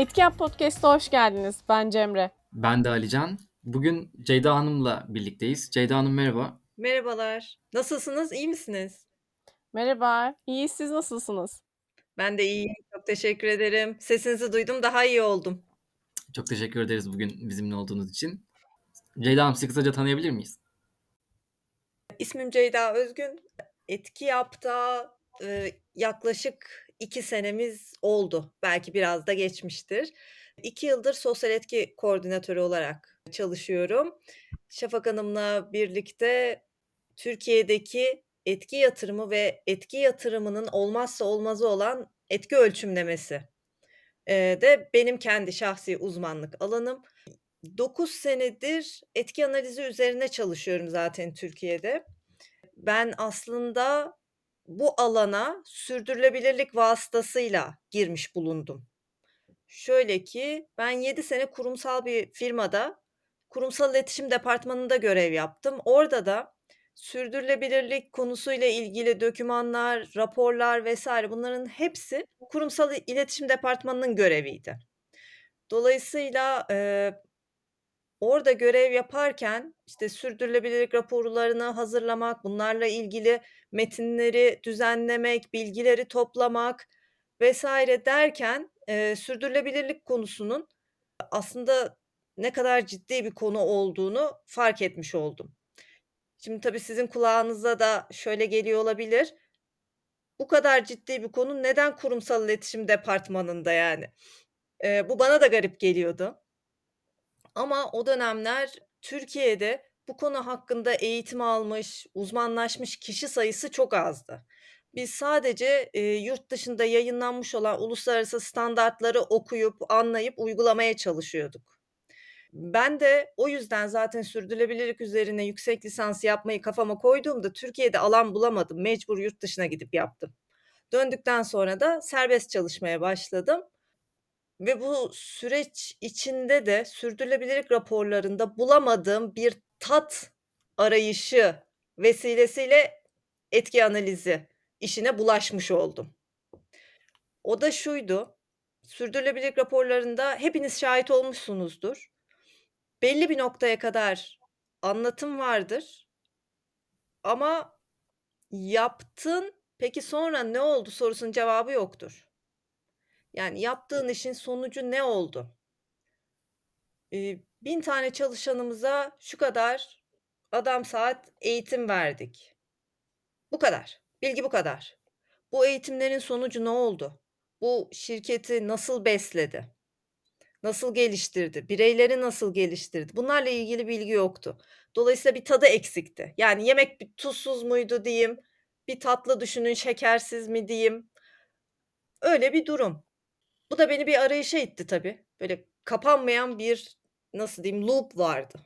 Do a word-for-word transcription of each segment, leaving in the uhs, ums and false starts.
Etki Yap Podcast'a hoş geldiniz. Ben Cemre. Ben de Ali Can. Bugün Ceyda Hanım'la birlikteyiz. Ceyda Hanım merhaba. Merhabalar. Nasılsınız? İyi misiniz? Merhaba. İyi. Siz nasılsınız? Ben de iyiyim. Çok teşekkür ederim. Sesinizi duydum. Daha iyi oldum. Çok teşekkür ederiz bugün bizimle olduğunuz için. Ceyda Hanım sizi kısaca tanıyabilir miyiz? İsmim Ceyda Özgün. Etki Yap'ta e, yaklaşık iki senemiz oldu. Belki biraz da geçmiştir. İki yıldır sosyal etki koordinatörü olarak çalışıyorum. Şafak Hanım'la birlikte Türkiye'deki etki yatırımı ve etki yatırımının olmazsa olmazı olan etki ölçümlemesi e, de benim kendi şahsi uzmanlık alanım. dokuz senedir etki analizi üzerine çalışıyorum zaten Türkiye'de. Ben aslında bu alana sürdürülebilirlik vasıtasıyla girmiş bulundum. Şöyle ki ben yedi sene kurumsal bir firmada kurumsal iletişim departmanında görev yaptım. Orada da sürdürülebilirlik konusuyla ilgili dokümanlar, raporlar vesaire bunların hepsi kurumsal iletişim departmanının göreviydi. Dolayısıyla e, orada görev yaparken işte sürdürülebilirlik raporlarını hazırlamak, bunlarla ilgili metinleri düzenlemek, bilgileri toplamak vesaire derken e, sürdürülebilirlik konusunun aslında ne kadar ciddi bir konu olduğunu fark etmiş oldum. Şimdi tabii sizin kulağınıza da şöyle geliyor olabilir. Bu kadar ciddi bir konu neden kurumsal iletişim departmanında yani? E, bu bana da garip geliyordu. Ama o dönemler Türkiye'de bu konu hakkında eğitim almış, uzmanlaşmış kişi sayısı çok azdı. Biz sadece e, yurt dışında yayınlanmış olan uluslararası standartları okuyup, anlayıp uygulamaya çalışıyorduk. Ben de o yüzden zaten sürdürülebilirlik üzerine yüksek lisans yapmayı kafama koyduğumda Türkiye'de alan bulamadım. Mecbur yurt dışına gidip yaptım. Döndükten sonra da serbest çalışmaya başladım. Ve bu süreç içinde de sürdürülebilirlik raporlarında bulamadığım bir tat arayışı vesilesiyle etki analizi işine bulaşmış oldum. O da şuydu, sürdürülebilirlik raporlarında hepiniz şahit olmuşsunuzdur. Belli bir noktaya kadar anlatım vardır ama yaptın peki sonra ne oldu sorusunun cevabı yoktur. Yani yaptığın işin sonucu ne oldu? Ee, bin tane çalışanımıza şu kadar adam saat eğitim verdik. Bu kadar. Bilgi bu kadar. Bu eğitimlerin sonucu ne oldu? Bu şirketi nasıl besledi? Nasıl geliştirdi? Bireyleri nasıl geliştirdi? Bunlarla ilgili bilgi yoktu. Dolayısıyla bir tadı eksikti. Yani yemek bir tuzsuz muydu diyeyim, bir tatlı düşünün şekersiz mi diyeyim. Öyle bir durum. Bu da beni bir arayışa itti tabii. Böyle kapanmayan bir nasıl diyeyim loop vardı.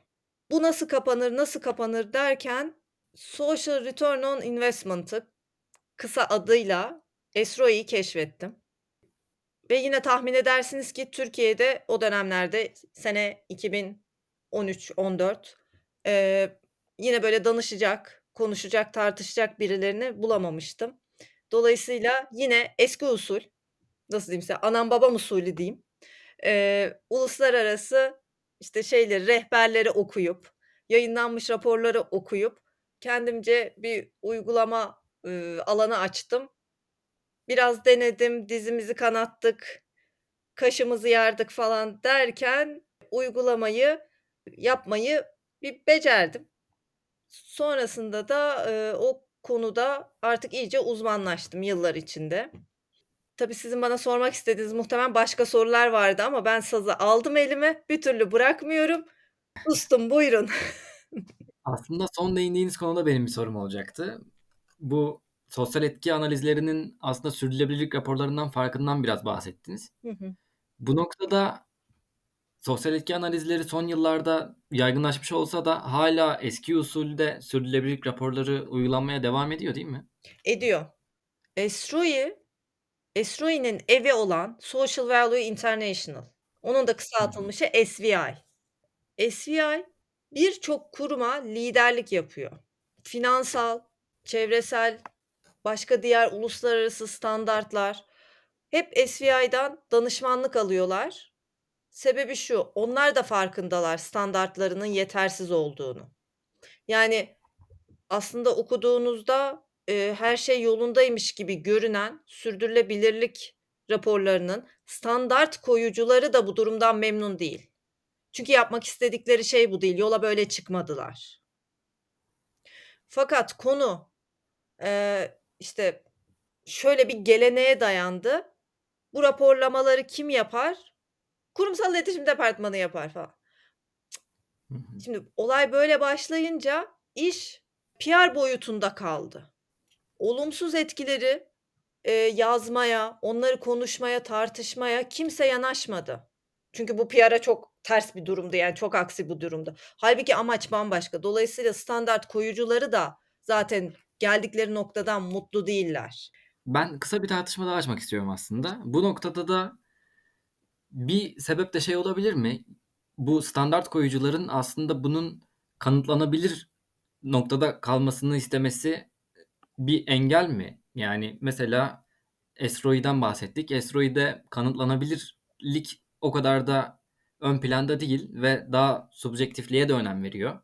Bu nasıl kapanır, nasıl kapanır derken Social Return on Investment'ı kısa adıyla S R O I'yi keşfettim. Ve yine tahmin edersiniz ki Türkiye'de o dönemlerde sene iki bin on üç on dört e, yine böyle danışacak, konuşacak, tartışacak birilerini bulamamıştım. Dolayısıyla yine eski usul nasıl diyeyim size anam babam usulü diyeyim. Ee, uluslararası işte şeyleri rehberleri okuyup yayınlanmış raporları okuyup kendimce bir uygulama e, alanı açtım. Biraz denedim, dizimizi kanattık, kaşımızı yardık falan derken uygulamayı yapmayı bir becerdim. Sonrasında da e, o konuda artık iyice uzmanlaştım yıllar içinde. Tabii sizin bana sormak istediğiniz muhtemelen başka sorular vardı ama ben sazı aldım elime. Bir türlü bırakmıyorum. Sustum buyurun. Aslında son değindiğiniz konuda benim bir sorum olacaktı. Bu sosyal etki analizlerinin aslında sürdürülebilirlik raporlarından farkından biraz bahsettiniz. Hı hı. Bu noktada sosyal etki analizleri son yıllarda yaygınlaşmış olsa da hala eski usulde sürdürülebilirlik raporları uygulanmaya devam ediyor değil mi? Ediyor. S R O I S R O I'nin evi olan Social Value International, onun da kısaltılmışı S V I. S V I birçok kuruma liderlik yapıyor. Finansal, çevresel, başka diğer uluslararası standartlar hep S V I'dan danışmanlık alıyorlar. Sebebi şu, onlar da farkındalar standartlarının yetersiz olduğunu. Yani aslında okuduğunuzda e, her şey yolundaymış gibi görünen sürdürülebilirlik raporlarının standart koyucuları da bu durumdan memnun değil. Çünkü yapmak istedikleri şey bu değil, yola böyle çıkmadılar. Fakat konu e, işte şöyle bir geleneğe dayandı. Bu raporlamaları kim yapar? Kurumsal iletişim departmanı yapar falan. Şimdi olay böyle başlayınca iş P R boyutunda kaldı. Olumsuz etkileri e, yazmaya, onları konuşmaya, tartışmaya kimse yanaşmadı. Çünkü bu P R'a çok ters bir durumdu, yani çok aksi bu durumda. Halbuki amaç bambaşka. Dolayısıyla standart koyucuları da zaten geldikleri noktadan mutlu değiller. Ben kısa bir tartışma daha açmak istiyorum aslında. Bu noktada da bir sebep de şey olabilir mi? Bu standart koyucuların aslında bunun kanıtlanabilir noktada kalmasını istemesi bir engel mi? Yani mesela S R O I'den bahsettik. S R O I'de kanıtlanabilirlik o kadar da ön planda değil ve daha subjektifliğe de önem veriyor.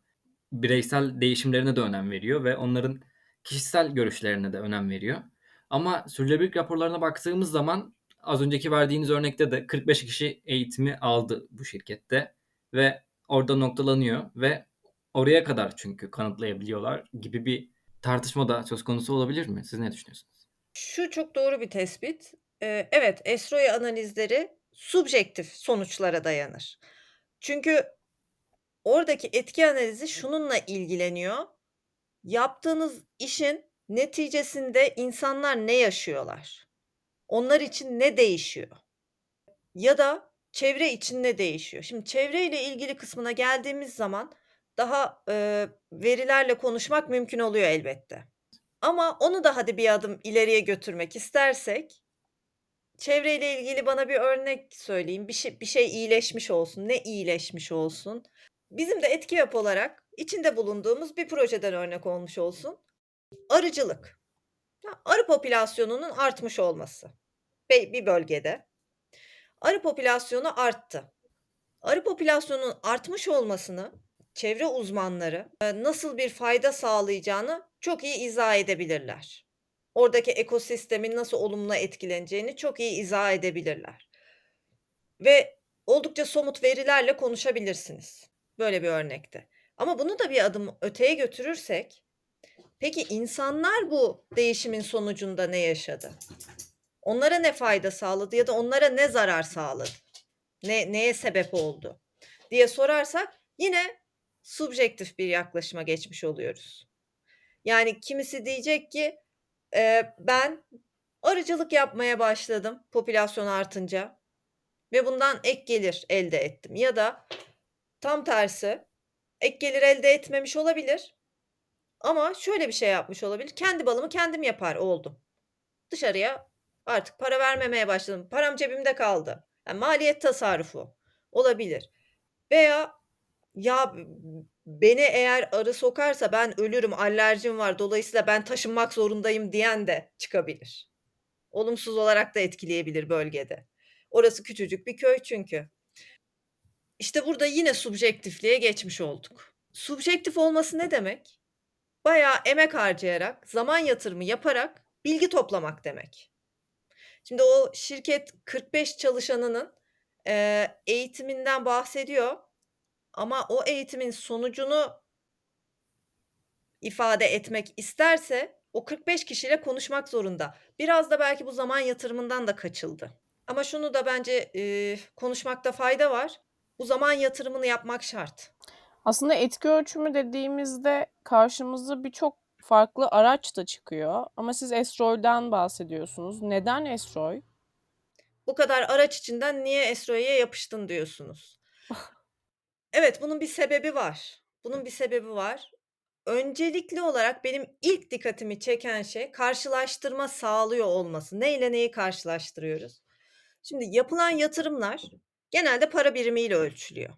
Bireysel değişimlerine de önem veriyor ve onların kişisel görüşlerine de önem veriyor. Ama sürdürülebilirlik raporlarına baktığımız zaman az önceki verdiğiniz örnekte de kırk beş kişi eğitimi aldı bu şirkette ve orada noktalanıyor ve oraya kadar çünkü kanıtlayabiliyorlar gibi bir tartışma da söz konusu olabilir mi? Siz ne düşünüyorsunuz? Şu çok doğru bir tespit. Ee, evet, S R O I analizleri subjektif sonuçlara dayanır. Çünkü oradaki etki analizi şununla ilgileniyor. Yaptığınız işin neticesinde insanlar ne yaşıyorlar? Onlar için ne değişiyor? Ya da çevre için ne değişiyor? Şimdi çevreyle ilgili kısmına geldiğimiz zaman daha e, verilerle konuşmak mümkün oluyor elbette. Ama onu da hadi bir adım ileriye götürmek istersek, çevreyle ilgili bana bir örnek söyleyeyim. Bir şey, bir şey iyileşmiş olsun. Ne iyileşmiş olsun? Bizim de etki yap olarak içinde bulunduğumuz bir projeden örnek olmuş olsun. Arıcılık. Arı popülasyonunun artmış olması. Bir bölgede arı popülasyonu arttı. Arı popülasyonunun artmış olmasını çevre uzmanları nasıl bir fayda sağlayacağını çok iyi izah edebilirler. Oradaki ekosistemin nasıl olumlu etkileneceğini çok iyi izah edebilirler. Ve oldukça somut verilerle konuşabilirsiniz böyle bir örnekte. Ama bunu da bir adım öteye götürürsek, peki insanlar bu değişimin sonucunda ne yaşadı? Onlara ne fayda sağladı ya da onlara ne zarar sağladı? Ne, neye sebep oldu diye sorarsak yine subjektif bir yaklaşıma geçmiş oluyoruz. Yani kimisi diyecek ki e, ben arıcılık yapmaya başladım popülasyon artınca ve bundan ek gelir elde ettim. Ya da tam tersi, ek gelir elde etmemiş olabilir. Ama şöyle bir şey yapmış olabilir. Kendi balımı kendim yapar oldum. Dışarıya artık para vermemeye başladım. Param cebimde kaldı. Yani maliyet tasarrufu olabilir. Veya ya beni eğer arı sokarsa ben ölürüm, alerjim var. Dolayısıyla ben taşınmak zorundayım diyen de çıkabilir. Olumsuz olarak da etkileyebilir bölgede. Orası küçücük bir köy çünkü. İşte burada yine subjektifliğe geçmiş olduk. Subjektif olması ne demek? Bayağı emek harcayarak, zaman yatırımı yaparak bilgi toplamak demek. Şimdi o şirket kırk beş çalışanının e, eğitiminden bahsediyor ama o eğitimin sonucunu ifade etmek isterse o kırk beş kişiyle konuşmak zorunda. Biraz da belki bu zaman yatırımından da kaçıldı. Ama şunu da bence e, konuşmakta fayda var. Bu zaman yatırımını yapmak şart. Aslında etki ölçümü dediğimizde karşımıza birçok farklı araç da çıkıyor. Ama siz S R O I'den bahsediyorsunuz. Neden S R O I? Bu kadar araç içinden niye S R O I'ye yapıştın diyorsunuz. Evet, bunun bir sebebi var. Bunun bir sebebi var. Öncelikli olarak benim ilk dikkatimi çeken şey karşılaştırma sağlıyor olması. Ne ile neyi karşılaştırıyoruz? Şimdi yapılan yatırımlar genelde para birimiyle ölçülüyor.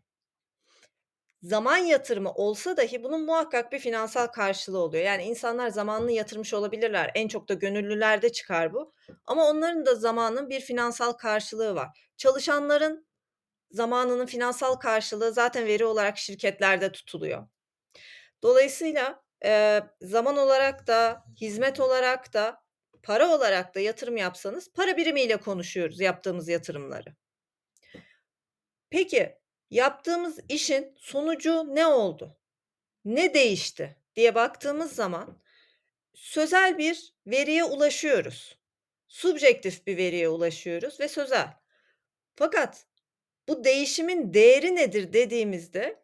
zaman yatırımı olsa dahi bunun muhakkak bir finansal karşılığı oluyor. Yani insanlar zamanını yatırmış olabilirler. En çok da gönüllülerde çıkar bu. Ama onların da zamanının bir finansal karşılığı var. Çalışanların zamanının finansal karşılığı zaten veri olarak şirketlerde tutuluyor. Dolayısıyla e, zaman olarak da, hizmet olarak da, para olarak da yatırım yapsanız para birimiyle konuşuyoruz yaptığımız yatırımları. Peki yaptığımız işin sonucu ne oldu? Ne değişti diye baktığımız zaman sözel bir veriye ulaşıyoruz. Subjektif bir veriye ulaşıyoruz ve sözel. Fakat bu değişimin değeri nedir dediğimizde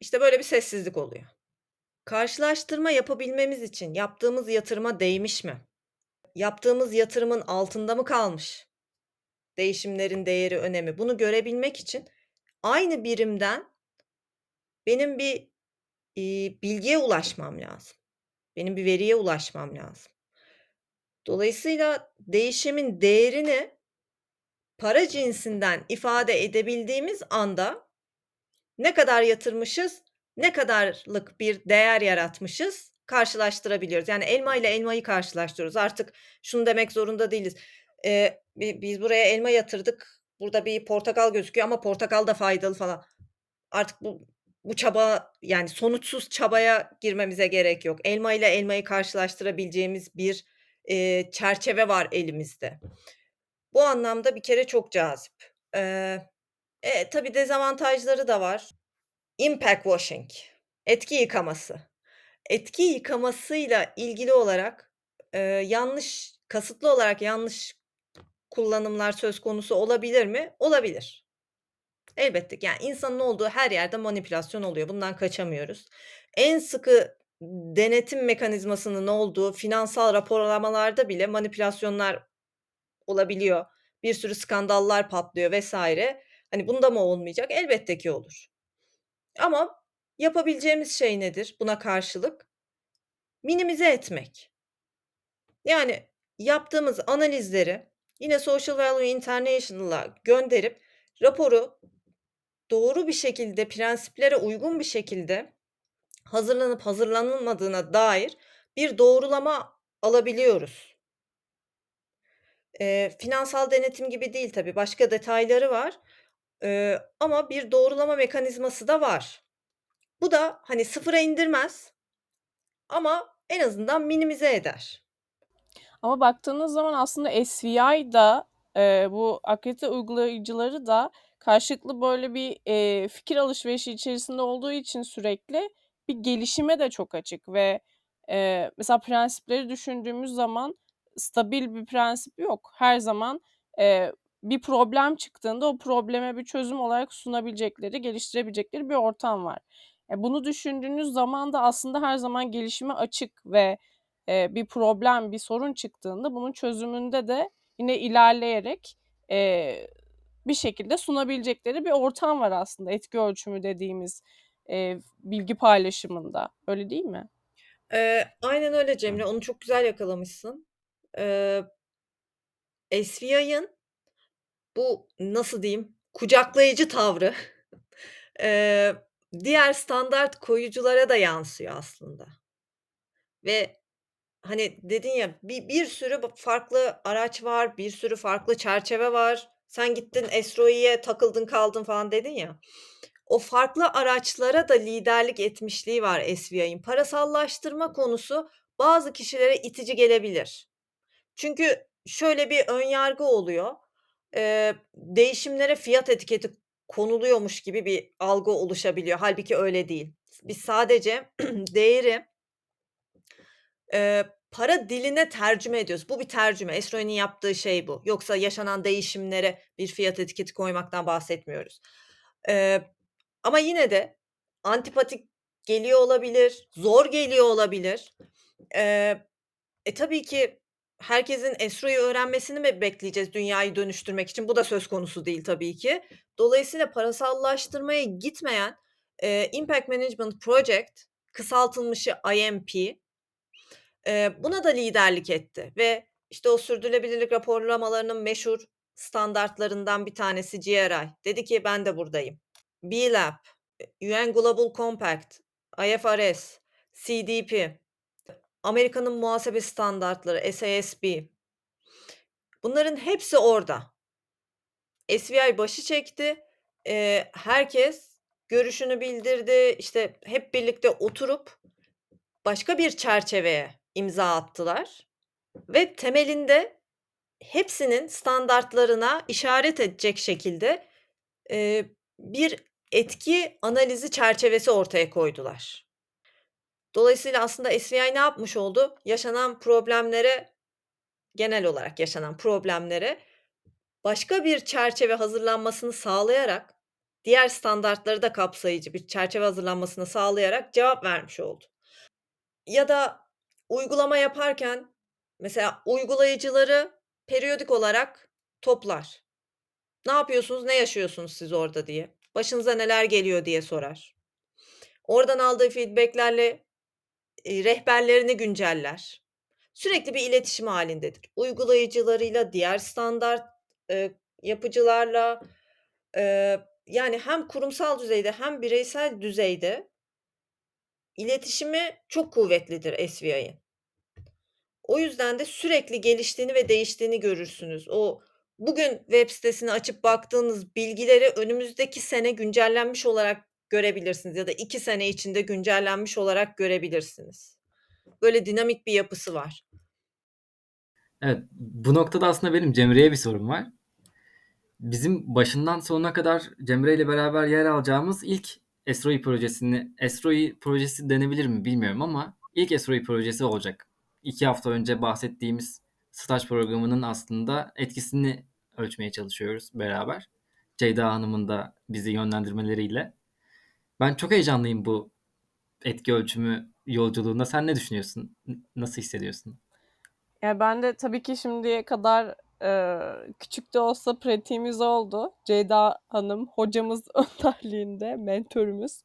işte böyle bir sessizlik oluyor. Karşılaştırma yapabilmemiz için yaptığımız yatırıma değmiş mi? Yaptığımız yatırımın altında mı kalmış? Değişimlerin değeri, önemi. Bunu görebilmek için aynı birimden benim bir e, bilgiye ulaşmam lazım. Benim bir veriye ulaşmam lazım. Dolayısıyla değişimin değerini para cinsinden ifade edebildiğimiz anda ne kadar yatırmışız, ne kadarlık bir değer yaratmışız karşılaştırabiliyoruz. Yani elma ile elmayı karşılaştırıyoruz. Artık şunu demek zorunda değiliz. Ee, biz buraya elma yatırdık. Burada bir portakal gözüküyor ama portakal da faydalı falan. Artık bu, bu çaba, yani sonuçsuz çabaya girmemize gerek yok. Elma ile elmayı karşılaştırabileceğimiz bir e, çerçeve var elimizde. Bu anlamda bir kere çok cazip. Ee, e, tabii dezavantajları da var. Impact washing, etki yıkaması. Etki yıkamasıyla ilgili olarak e, yanlış, kasıtlı olarak yanlış kullanımlar söz konusu olabilir mi? Olabilir. Elbette. Yani insanın olduğu her yerde manipülasyon oluyor. Bundan kaçamıyoruz. En sıkı denetim mekanizmasının olduğu finansal raporlamalarda bile manipülasyonlar olabiliyor. Bir sürü skandallar patlıyor vesaire. Hani bunda mı olmayacak? Elbette ki olur. Ama yapabileceğimiz şey nedir buna karşılık? Minimize etmek. Yani yaptığımız analizleri yine Social Value International'a gönderip raporu doğru bir şekilde, prensiplere uygun bir şekilde hazırlanıp hazırlanılmadığına dair bir doğrulama alabiliyoruz. E, finansal denetim gibi değil tabii, başka detayları var. Ee, ama bir doğrulama mekanizması da var. Bu da hani sıfıra indirmez ama en azından minimize eder. Ama baktığınız zaman aslında S V I da e, bu akredite uygulayıcıları da karşılıklı böyle bir e, fikir alışverişi içerisinde olduğu için sürekli bir gelişime de çok açık ve e, mesela prensipleri düşündüğümüz zaman stabil bir prensip yok. Her zaman e, bir problem çıktığında o probleme bir çözüm olarak sunabilecekleri, geliştirebilecekleri bir ortam var. Bunu düşündüğünüz zaman da aslında her zaman gelişime açık ve bir problem, bir sorun çıktığında bunun çözümünde de yine ilerleyerek bir şekilde sunabilecekleri bir ortam var aslında etki ölçümü dediğimiz bilgi paylaşımında. Öyle değil mi? E, aynen öyle Cemre. Onu çok güzel yakalamışsın. E, S V I'nin bu nasıl diyeyim kucaklayıcı tavrı ee, diğer standart koyuculara da yansıyor aslında. Ve hani dedin ya bir, bir sürü farklı araç var, bir sürü farklı çerçeve var. Sen gittin S R O I'ye takıldın kaldın falan dedin ya. O farklı araçlara da liderlik etmişliği var S V I'nin. Parasallaştırma konusu bazı kişilere itici gelebilir. Çünkü şöyle bir önyargı oluyor. Ee, değişimlere fiyat etiketi konuluyormuş gibi bir algı oluşabiliyor. Halbuki öyle değil. Biz sadece değeri e, para diline tercüme ediyoruz. Bu bir tercüme. S R O I'nin yaptığı şey bu. Yoksa yaşanan değişimlere bir fiyat etiketi koymaktan bahsetmiyoruz. Ee, ama yine de antipatik geliyor olabilir, zor geliyor olabilir. Ee, e tabii ki herkesin S R O'yu öğrenmesini mi bekleyeceğiz dünyayı dönüştürmek için? Bu da söz konusu değil tabii ki. Dolayısıyla parasallaştırmaya gitmeyen e, Impact Management Project, kısaltılmışı I M P, e, buna da liderlik etti. Ve işte o sürdürülebilirlik raporlamalarının meşhur standartlarından bir tanesi G R I. Dedi ki ben de buradayım. B-Lab, U N Global Compact, I F R S, C D P, Amerika'nın muhasebe standartları, S A S B. Bunların hepsi orada. S V I başı çekti. Ee, herkes görüşünü bildirdi. İşte hep birlikte oturup başka bir çerçeveye imza attılar. Ve temelinde hepsinin standartlarına işaret edecek şekilde e, bir etki analizi çerçevesi ortaya koydular. Dolayısıyla aslında S V I ne yapmış oldu? Yaşanan problemlere, genel olarak yaşanan problemlere başka bir çerçeve hazırlanmasını sağlayarak, diğer standartları da kapsayıcı bir çerçeve hazırlanmasını sağlayarak cevap vermiş oldu. Ya da uygulama yaparken mesela uygulayıcıları periyodik olarak toplar. Ne yapıyorsunuz, ne yaşıyorsunuz siz orada diye. Başınıza neler geliyor diye sorar. Oradan aldığı feedbacklerle e, rehberlerini günceller. Sürekli bir iletişim halindedir. Uygulayıcılarıyla, diğer standart e, yapıcılarla, e, yani hem kurumsal düzeyde hem bireysel düzeyde iletişimi çok kuvvetlidir S V I'nin. O yüzden de sürekli geliştiğini ve değiştiğini görürsünüz. O bugün web sitesini açıp baktığınız bilgileri önümüzdeki sene güncellenmiş olarak görebilirsiniz ya da iki sene içinde güncellenmiş olarak görebilirsiniz. Böyle dinamik bir yapısı var. Evet, bu noktada aslında benim Cemre'ye bir sorum var. Bizim başından sonuna kadar Cemre ile beraber yer alacağımız ilk S R O I projesini, S R O I projesi denebilir mi bilmiyorum ama ilk S R O I projesi olacak. İki hafta önce bahsettiğimiz staj programının aslında etkisini ölçmeye çalışıyoruz beraber. Ceyda Hanım'ın da bizi yönlendirmeleriyle. Ben çok heyecanlıyım bu etki ölçümü yolculuğunda. Sen ne düşünüyorsun? Nasıl hissediyorsun? Ya ben de tabii ki şimdiye kadar e, küçük de olsa pratiğimiz oldu. Ceyda Hanım hocamız önderliğinde, mentorumuz.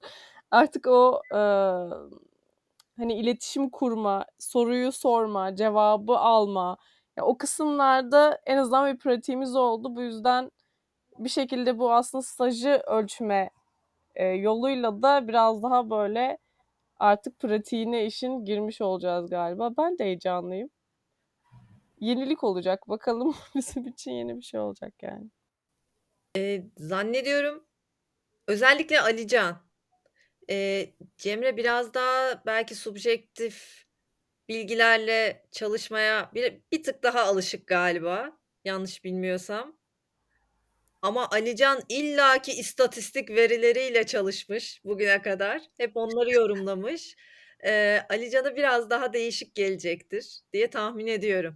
Artık o e, hani iletişim kurma, soruyu sorma, cevabı alma. Ya o kısımlarda en azından bir pratiğimiz oldu. Bu yüzden bir şekilde bu aslında stajı ölçme e, yoluyla da biraz daha böyle artık pratiğine işin girmiş olacağız galiba. Ben de heyecanlıyım. Yenilik olacak. Bakalım bizim için yeni bir şey olacak yani. E, zannediyorum özellikle Ali Can. E, Cemre biraz daha belki subjektif bilgilerle çalışmaya bir, bir tık daha alışık galiba. Yanlış bilmiyorsam. Ama Ali Can illaki istatistik verileriyle çalışmış bugüne kadar. Hep onları yorumlamış. E, Ali Can'a biraz daha değişik gelecektir diye tahmin ediyorum.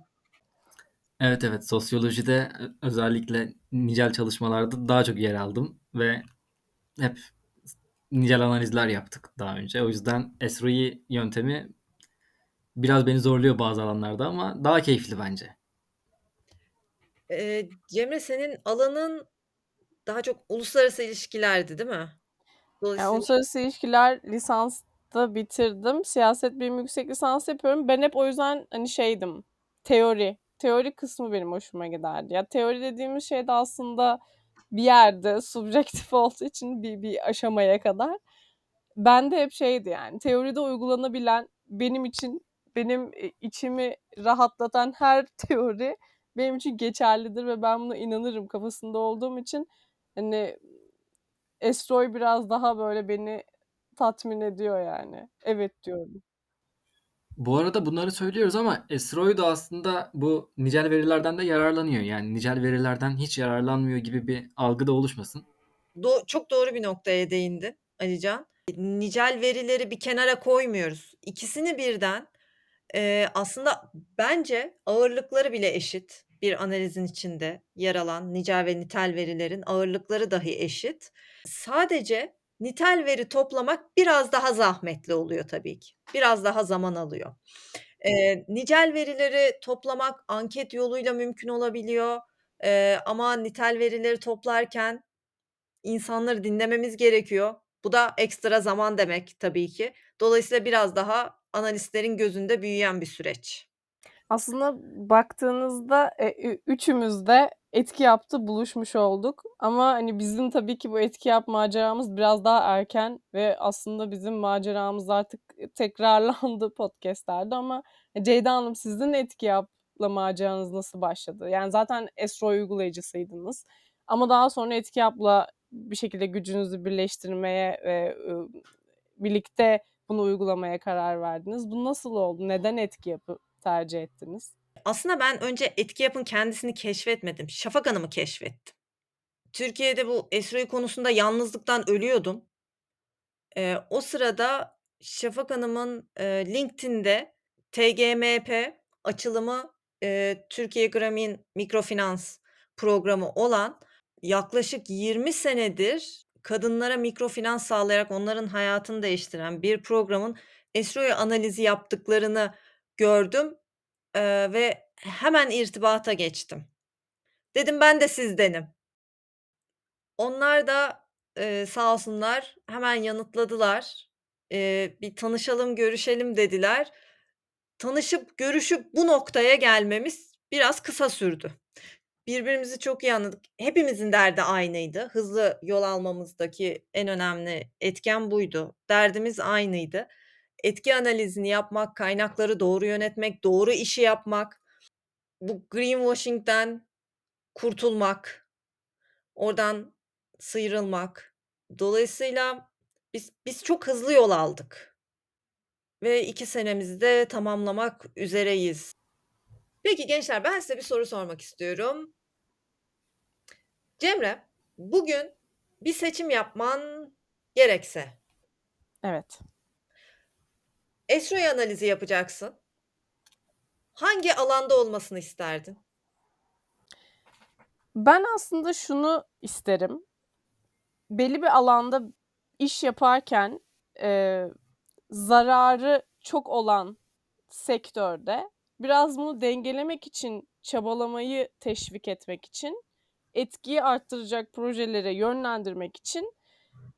Evet evet. Sosyolojide özellikle nicel çalışmalarda daha çok yer aldım ve hep nicel analizler yaptık daha önce. O yüzden S R O I yöntemi biraz beni zorluyor bazı alanlarda ama daha keyifli bence. E, Cemre, senin alanın daha çok uluslararası ilişkilerdi değil mi? Dolayısıyla... Yani uluslararası ilişkiler lisansta bitirdim. Siyaset bilimi yüksek lisans yapıyorum. Ben hep o yüzden hani şeydim. Teori. Teori kısmı benim hoşuma giderdi. Ya teori dediğimiz şey de aslında bir yerde subjektif olduğu için bir, bir aşamaya kadar. Ben de hep şeydi yani teoride uygulanabilen, benim için, benim içimi rahatlatan her teori benim için geçerlidir ve ben buna inanırım kafasında olduğum için hani S R O I biraz daha böyle beni tatmin ediyor yani. Evet diyorum. Bu arada bunları söylüyoruz ama S R O I da aslında bu nicel verilerden de yararlanıyor. Yani nicel verilerden hiç yararlanmıyor gibi bir algı da oluşmasın. Do- çok doğru bir noktaya değindin Ali Can. Nicel verileri bir kenara koymuyoruz. İkisini birden e, aslında bence ağırlıkları bile eşit. Bir analizin içinde yer alan nicel ve nitel verilerin ağırlıkları dahi eşit. Sadece nitel veri toplamak biraz daha zahmetli oluyor tabii ki. Biraz daha zaman alıyor. E, nicel verileri toplamak anket yoluyla mümkün olabiliyor. E, ama nitel verileri toplarken insanları dinlememiz gerekiyor. Bu da ekstra zaman demek tabii ki. Dolayısıyla biraz daha analistlerin gözünde büyüyen bir süreç. Aslında baktığınızda e, üçümüz de Etki Yap'ta buluşmuş olduk. Ama hani bizim tabii ki bu Etki Yap maceramız biraz daha erken ve aslında bizim maceramız artık tekrarlandı podcastlerde, ama Ceyda Hanım, sizin Etki Yap'la maceranız nasıl başladı? Yani zaten S R O I uygulayıcısıydınız ama daha sonra Etki Yap'la bir şekilde gücünüzü birleştirmeye ve birlikte bunu uygulamaya karar verdiniz. Bu nasıl oldu? Neden Etki Yap'ı tercih ettiniz? Aslında ben önce Etki Yap'ın kendisini keşfetmedim. Şafak Hanım'ı keşfettim. Türkiye'de bu S R O I konusunda yalnızlıktan ölüyordum. E, o sırada Şafak Hanım'ın e, LinkedIn'de T G M P açılımı e, Türkiye Grameen Mikrofinans Programı olan, yaklaşık yirmi senedir kadınlara mikrofinans sağlayarak onların hayatını değiştiren bir programın S R O I analizi yaptıklarını gördüm. Ee, ve hemen irtibata geçtim. Dedim ben de sizdenim. Onlar da e, sağ olsunlar hemen yanıtladılar. E, bir tanışalım, görüşelim dediler. Tanışıp görüşüp bu noktaya gelmemiz biraz kısa sürdü. Birbirimizi çok iyi anladık. Hepimizin derdi aynıydı. Hızlı yol almamızdaki en önemli etken buydu. Derdimiz aynıydı. Etki analizini yapmak, kaynakları doğru yönetmek, doğru işi yapmak, bu greenwashing'den kurtulmak, oradan sıyrılmak. Dolayısıyla biz biz çok hızlı yol aldık ve iki senemizi de tamamlamak üzereyiz. Peki gençler, ben size bir soru sormak istiyorum. Cemre, bugün bir seçim yapman gerekse. Evet. S R O I analizi yapacaksın. Hangi alanda olmasını isterdin? Ben aslında şunu isterim. Belli bir alanda iş yaparken e, zararı çok olan sektörde biraz bunu dengelemek için çabalamayı teşvik etmek için, etkiyi arttıracak projelere yönlendirmek için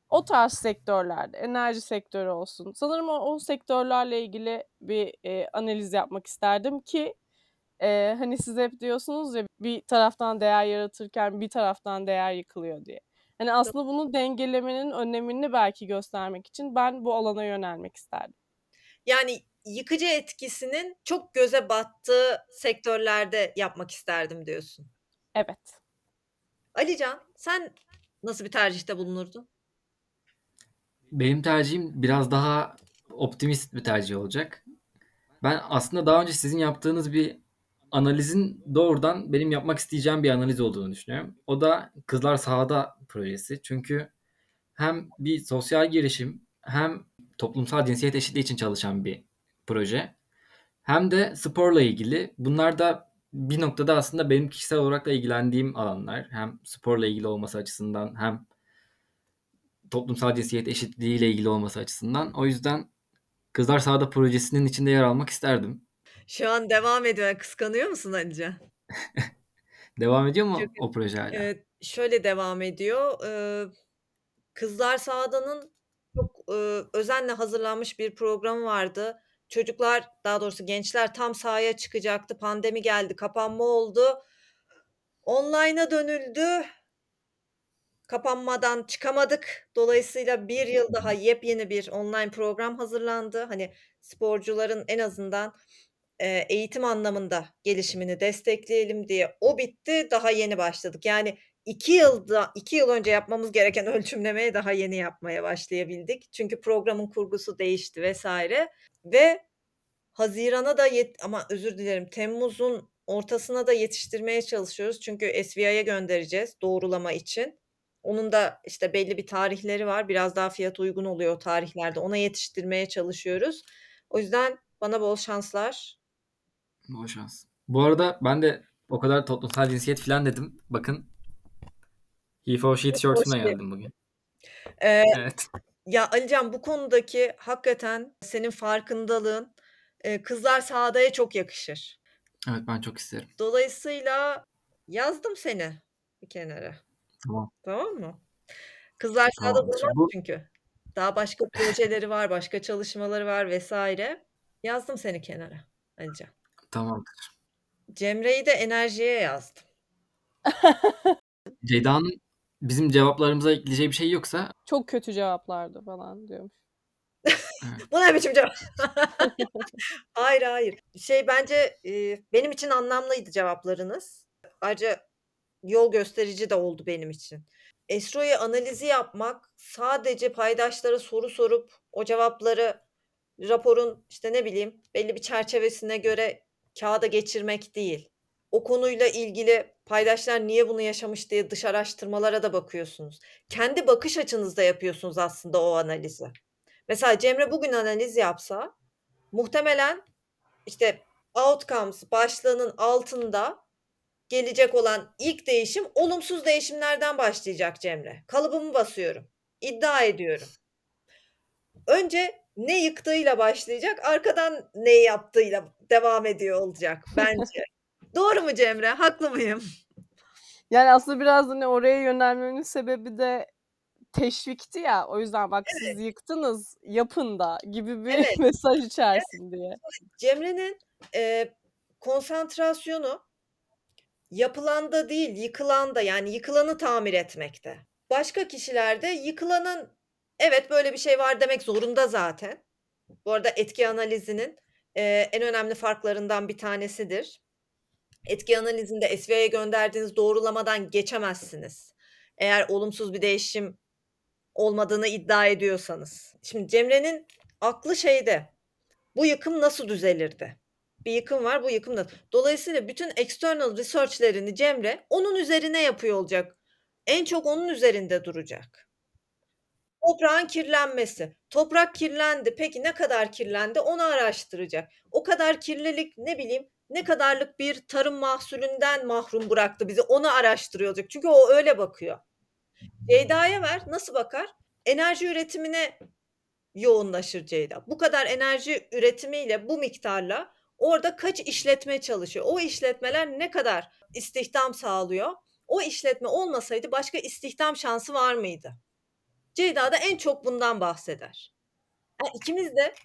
o tarz sektörlerde, enerji sektörü olsun. Sanırım o, o sektörlerle ilgili bir e, analiz yapmak isterdim ki e, hani siz hep diyorsunuz ya, bir taraftan değer yaratırken bir taraftan değer yıkılıyor diye. Hani aslında bunu dengelemenin önemini belki göstermek için ben bu alana yönelmek isterdim. Yani yıkıcı etkisinin çok göze battığı sektörlerde yapmak isterdim diyorsun. Evet. Ali Can, sen nasıl bir tercihte bulunurdun? Benim tercihim biraz daha optimist bir tercih olacak. Ben aslında daha önce sizin yaptığınız bir analizin doğrudan benim yapmak isteyeceğim bir analiz olduğunu düşünüyorum. O da Kızlar Sahada projesi. Çünkü hem bir sosyal girişim, hem toplumsal cinsiyet eşitliği için çalışan bir proje, hem de sporla ilgili. Bunlar da bir noktada aslında benim kişisel olarak da ilgilendiğim alanlar. Hem sporla ilgili olması açısından, hem toplumsal cinsiyet eşitliği ile ilgili olması açısından. O yüzden Kızlar Sahada projesinin içinde yer almak isterdim. Şu an devam ediyor. Kıskanıyor musun Alican? Devam ediyor mu? Çünkü o proje hala? E, şöyle devam ediyor. E, Kızlar Sahada'nın çok e, özenle hazırlanmış bir programı vardı. Çocuklar, daha doğrusu gençler tam sahaya çıkacaktı. Pandemi geldi, kapanma oldu. Online'a dönüldü. Kapanmadan çıkamadık. Dolayısıyla bir yıl daha yepyeni bir online program hazırlandı. Hani sporcuların en azından e, eğitim anlamında gelişimini destekleyelim diye. O bitti. Daha yeni başladık. Yani iki yılda, iki yıl önce yapmamız gereken ölçümlemeyi daha yeni yapmaya başlayabildik. Çünkü programın kurgusu değişti vesaire. Ve Haziran'a da yet- ama özür dilerim Temmuz'un ortasına da yetiştirmeye çalışıyoruz. Çünkü S V I'ye göndereceğiz doğrulama için. Onun da işte belli bir tarihleri var. Biraz daha fiyat uygun oluyor o tarihlerde. Ona yetiştirmeye çalışıyoruz. O yüzden bana bol şanslar. Bol şans. Bu arada ben de o kadar toplumsal cinsiyet falan dedim. Bakın. HeForShe tişörtüne geldim bugün. Ee, evet. Ya Alican, bu konudaki hakikaten senin farkındalığın Kızlar Sahada'ya çok yakışır. Evet, ben çok isterim. Dolayısıyla yazdım seni bir kenara. Tamam. Tamam mı? Kızlar Sahada tamam, bu... çünkü. Daha başka projeleri var, başka çalışmaları var vesaire. Yazdım seni kenara. Alican. Tamamdır. Cemre'yi de enerjiye yazdım. Ceyda'nın bizim cevaplarımıza ekleyeceği bir şey yoksa... Çok kötü cevaplardı falan diyormuş. Evet. Bu ne biçim cevap? Hayır hayır. Şey bence e, benim için anlamlıydı cevaplarınız. Ayrıca yol gösterici de oldu benim için. S R O I analizi yapmak sadece paydaşlara soru sorup o cevapları raporun işte ne bileyim belli bir çerçevesine göre kağıda geçirmek değil. O konuyla ilgili paydaşlar niye bunu yaşamış diye dış araştırmalara da bakıyorsunuz. Kendi bakış açınızda yapıyorsunuz aslında o analizi. Mesela Cemre bugün analiz yapsa muhtemelen işte outcomes başlığının altında gelecek olan ilk değişim olumsuz değişimlerden başlayacak Cemre. Kalıbımı basıyorum. İddia ediyorum. Önce ne yıktığıyla başlayacak, arkadan ne yaptığıyla devam ediyor olacak bence. Doğru mu Cemre? Haklı mıyım? Yani aslında biraz hani oraya yönelmemin sebebi de teşvikti ya. O yüzden bak evet. Siz yıktınız, yapın da gibi bir evet. mesaj içersin evet. diye. Cemre'nin e, konsantrasyonu yapılanda değil, yıkılanda, yani yıkılanı tamir etmekte. Başka kişilerde yıkılanın evet böyle bir şey var demek zorunda zaten. Bu arada etki analizinin e, en önemli farklarından bir tanesidir. Etki analizinde S V I'ye gönderdiğiniz doğrulamadan geçemezsiniz. Eğer olumsuz bir değişim olmadığını iddia ediyorsanız. Şimdi Cemre'nin aklı şeyde, bu yıkım nasıl düzelirdi? Bir yıkım var, bu yıkım nasıl? Dolayısıyla bütün external research'lerini Cemre onun üzerine yapıyor olacak. En çok onun üzerinde duracak. Toprağın kirlenmesi. Toprak kirlendi. Peki ne kadar kirlendi? Onu araştıracak. O kadar kirlilik ne bileyim ne kadarlık bir tarım mahsulünden mahrum bıraktı bizi, onu araştırıyor olacak. Çünkü o öyle bakıyor. Ceyda'ya ver, nasıl bakar? Enerji üretimine yoğunlaşır Ceyda. Bu kadar enerji üretimiyle, bu miktarla orada kaç işletme çalışıyor? O işletmeler ne kadar istihdam sağlıyor? O işletme olmasaydı başka istihdam şansı var mıydı? Ceyda da en çok bundan bahseder. Yani ikimiz de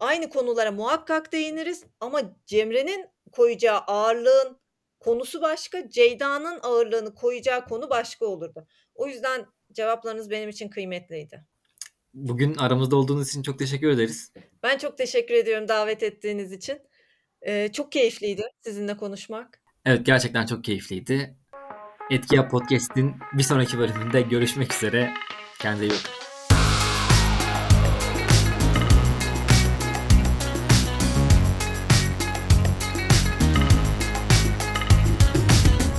aynı konulara muhakkak değiniriz ama Cemre'nin koyacağı ağırlığın konusu başka, Ceyda'nın ağırlığını koyacağı konu başka olurdu. O yüzden cevaplarınız benim için kıymetliydi. Bugün aramızda olduğunuz için çok teşekkür ederiz. Ben çok teşekkür ediyorum davet ettiğiniz için. Ee, çok keyifliydi sizinle konuşmak. Evet, gerçekten çok keyifliydi. Etki Yap Podcast'in bir sonraki bölümünde görüşmek üzere. Kendinize iyi bakın.